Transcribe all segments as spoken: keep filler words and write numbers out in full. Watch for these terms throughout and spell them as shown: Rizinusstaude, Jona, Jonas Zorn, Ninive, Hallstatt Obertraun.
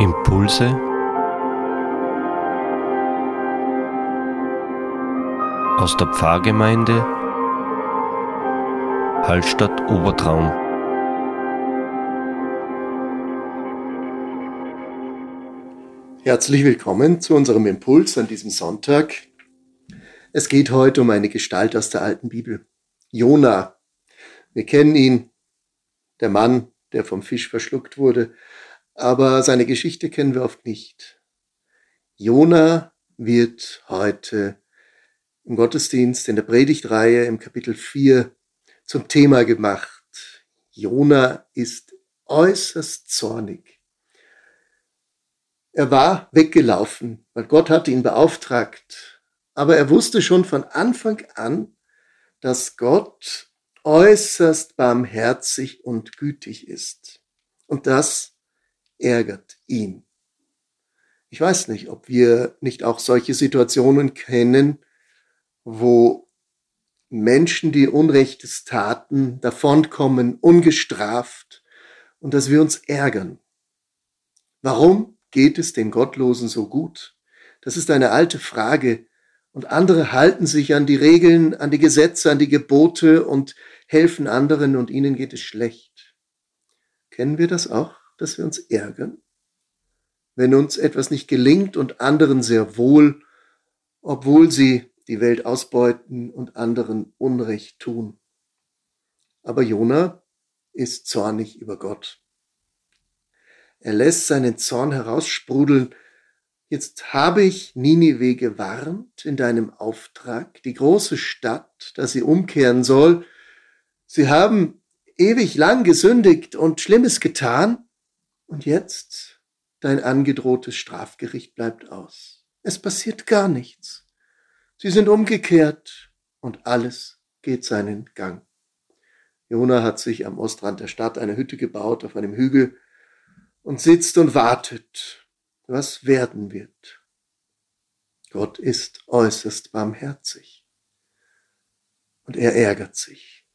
Impulse aus der Pfarrgemeinde Hallstatt Obertraun. Herzlich willkommen zu unserem Impuls an diesem Sonntag. Es geht heute um eine Gestalt aus der alten Bibel. Jona. Wir kennen ihn, der Mann, der vom Fisch verschluckt wurde, aber seine Geschichte kennen wir oft nicht. Jona wird heute im Gottesdienst, in der Predigtreihe im Kapitel vier zum Thema gemacht. Jona ist äußerst zornig. Er war weggelaufen, weil Gott hatte ihn beauftragt. Aber er wusste schon von Anfang an, dass Gott äußerst barmherzig und gütig ist. Und das ärgert ihn. Ich weiß nicht, ob wir nicht auch solche Situationen kennen, wo Menschen, die Unrechtes taten, davonkommen, ungestraft, und dass wir uns ärgern. Warum geht es den Gottlosen so gut? Das ist eine alte Frage. Und andere halten sich an die Regeln, an die Gesetze, an die Gebote und helfen anderen, und ihnen geht es schlecht. Kennen wir das auch, dass wir uns ärgern? Wenn uns etwas nicht gelingt und anderen sehr wohl, obwohl sie die Welt ausbeuten und anderen Unrecht tun. Aber Jona ist zornig über Gott. Er lässt seinen Zorn heraussprudeln. Jetzt habe ich Ninive gewarnt in deinem Auftrag, die große Stadt, dass sie umkehren soll. Sie haben ewig lang gesündigt und Schlimmes getan, und jetzt dein angedrohtes Strafgericht bleibt aus. Es passiert gar nichts. Sie sind umgekehrt und alles geht seinen Gang. Jona hat sich am Ostrand der Stadt eine Hütte gebaut auf einem Hügel und sitzt und wartet, was werden wird. Gott ist äußerst barmherzig. Und er ärgert sich.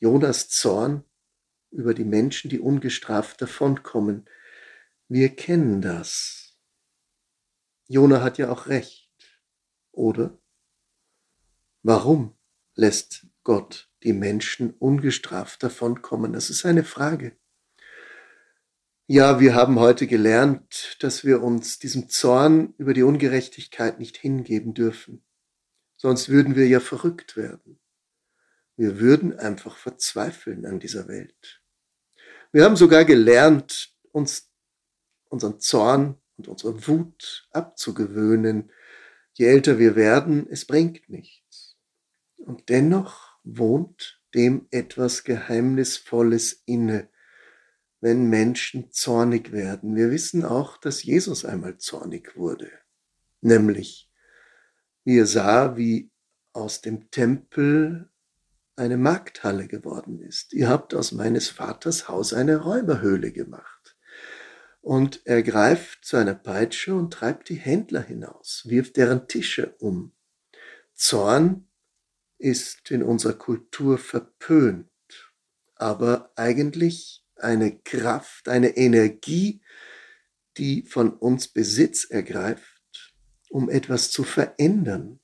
Jonas Zorn über die Menschen, die ungestraft davonkommen. Wir kennen das. Jona hat ja auch recht, oder? Warum lässt Gott die Menschen ungestraft davonkommen? Das ist eine Frage. Ja, wir haben heute gelernt, dass wir uns diesem Zorn über die Ungerechtigkeit nicht hingeben dürfen. Sonst würden wir ja verrückt werden. Wir würden einfach verzweifeln an dieser Welt. Wir haben sogar gelernt, uns unseren Zorn und unsere Wut abzugewöhnen. Je älter wir werden, es bringt nichts. Und dennoch wohnt dem etwas Geheimnisvolles inne, wenn Menschen zornig werden. Wir wissen auch, dass Jesus einmal zornig wurde. Nämlich, wie er sah, wie aus dem Tempel eine Markthalle geworden ist. Ihr habt aus meines Vaters Haus eine Räuberhöhle gemacht. Und er greift zu einer Peitsche und treibt die Händler hinaus, wirft deren Tische um. Zorn ist in unserer Kultur verpönt, aber eigentlich eine Kraft, eine Energie, die von uns Besitz ergreift, um etwas zu verändern.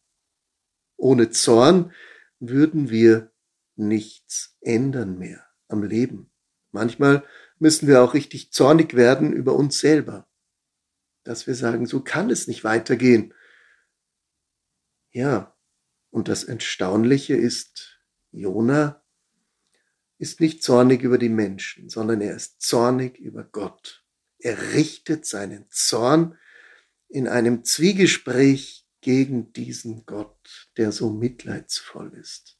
Ohne Zorn würden wir nichts ändern mehr am Leben. Manchmal müssen wir auch richtig zornig werden über uns selber, dass wir sagen, so kann es nicht weitergehen. Ja, und das Erstaunliche ist, Jona ist nicht zornig über die Menschen, sondern er ist zornig über Gott. Er richtet seinen Zorn in einem Zwiegespräch gegen diesen Gott, der so mitleidsvoll ist.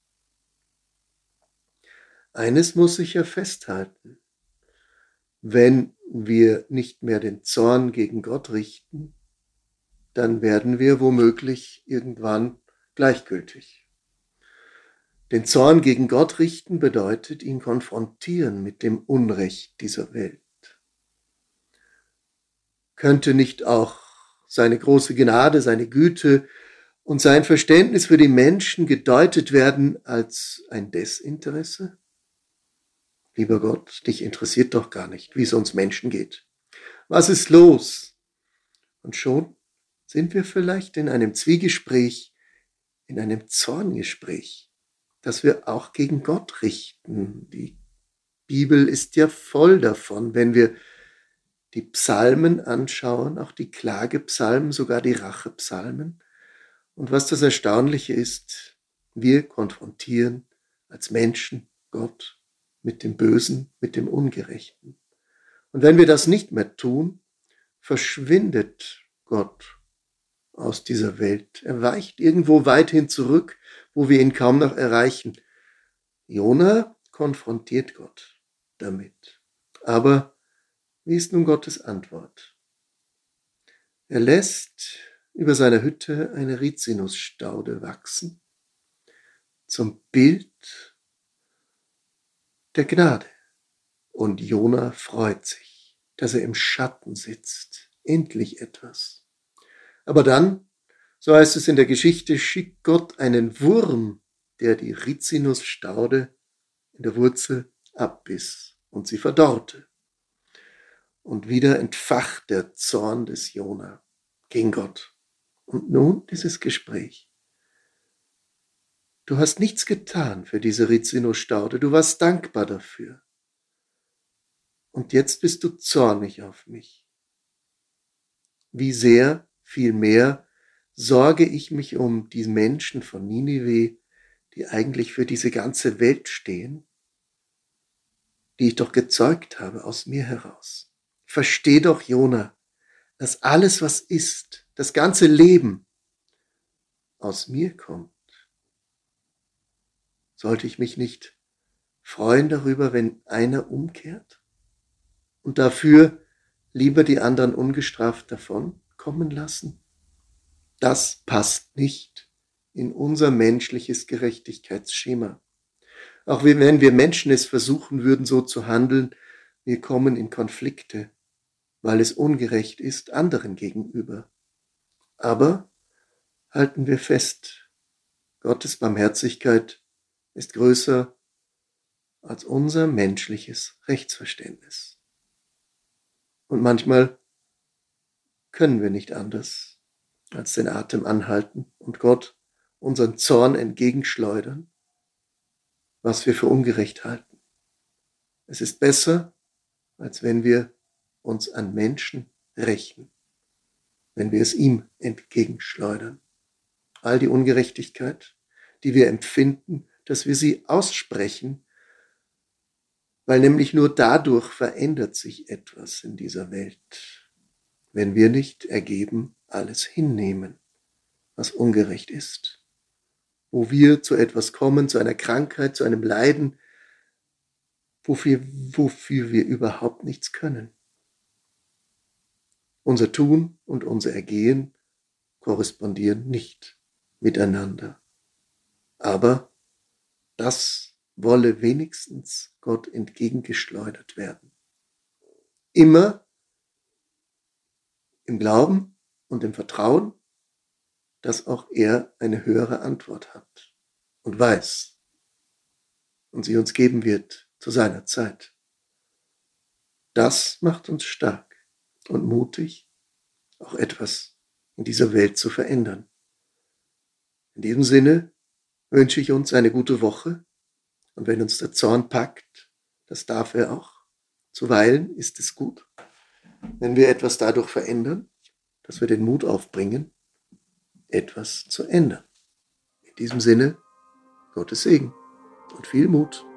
Eines muss ich ja festhalten. Wenn wir nicht mehr den Zorn gegen Gott richten, dann werden wir womöglich irgendwann gleichgültig. Den Zorn gegen Gott richten bedeutet, ihn konfrontieren mit dem Unrecht dieser Welt. Könnte nicht auch seine große Gnade, seine Güte und sein Verständnis für die Menschen gedeutet werden als ein Desinteresse? Lieber Gott, dich interessiert doch gar nicht, wie es uns Menschen geht. Was ist los? Und schon sind wir vielleicht in einem Zwiegespräch, in einem Zorngespräch, das wir auch gegen Gott richten. Die Bibel ist ja voll davon, wenn wir die Psalmen anschauen, auch die Klagepsalmen, sogar die Rachepsalmen. Und was das Erstaunliche ist, wir konfrontieren als Menschen Gott mit dem Bösen, mit dem Ungerechten. Und wenn wir das nicht mehr tun, verschwindet Gott aus dieser Welt. Er weicht irgendwo weithin zurück, wo wir ihn kaum noch erreichen. Jona konfrontiert Gott damit. Aber wie ist nun Gottes Antwort? Er lässt über seiner Hütte eine Rizinusstaude wachsen, zum Bild der Gnade. Und Jona freut sich, dass er im Schatten sitzt. Endlich etwas. Aber dann, so heißt es in der Geschichte, schickt Gott einen Wurm, der die Rizinusstaude in der Wurzel abbiss und sie verdorrte. Und wieder entfacht der Zorn des Jona gegen Gott. Und nun dieses Gespräch. Du hast nichts getan für diese Rizinusstaude, du warst dankbar dafür. Und jetzt bist du zornig auf mich. Wie sehr, viel mehr, sorge ich mich um die Menschen von Ninive, die eigentlich für diese ganze Welt stehen, die ich doch gezeugt habe aus mir heraus. Versteh doch, Jona, dass alles, was ist, das ganze Leben aus mir kommt. Sollte ich mich nicht freuen darüber, wenn einer umkehrt? Und dafür lieber die anderen ungestraft davon kommen lassen? Das passt nicht in unser menschliches Gerechtigkeitsschema. Auch wenn wir Menschen es versuchen würden, so zu handeln, wir kommen in Konflikte, weil es ungerecht ist anderen gegenüber. Aber halten wir fest, Gottes Barmherzigkeit ist größer als unser menschliches Rechtsverständnis. Und manchmal können wir nicht anders, als den Atem anhalten und Gott unseren Zorn entgegenschleudern, was wir für ungerecht halten. Es ist besser, als wenn wir uns an Menschen rächen, wenn wir es ihm entgegenschleudern. All die Ungerechtigkeit, die wir empfinden, dass wir sie aussprechen, weil nämlich nur dadurch verändert sich etwas in dieser Welt, wenn wir nicht ergeben alles hinnehmen, was ungerecht ist. Wo wir zu etwas kommen, zu einer Krankheit, zu einem Leiden, wofür, wofür wir überhaupt nichts können. Unser Tun und unser Ergehen korrespondieren nicht miteinander. Aber das wolle wenigstens Gott entgegengeschleudert werden. Immer im Glauben und im Vertrauen, dass auch er eine höhere Antwort hat und weiß und sie uns geben wird zu seiner Zeit. Das macht uns stark und mutig, auch etwas in dieser Welt zu verändern. In diesem Sinne wünsche ich uns eine gute Woche. Und wenn uns der Zorn packt, das darf er auch. Zuweilen ist es gut, wenn wir etwas dadurch verändern, dass wir den Mut aufbringen, etwas zu ändern. In diesem Sinne, Gottes Segen und viel Mut.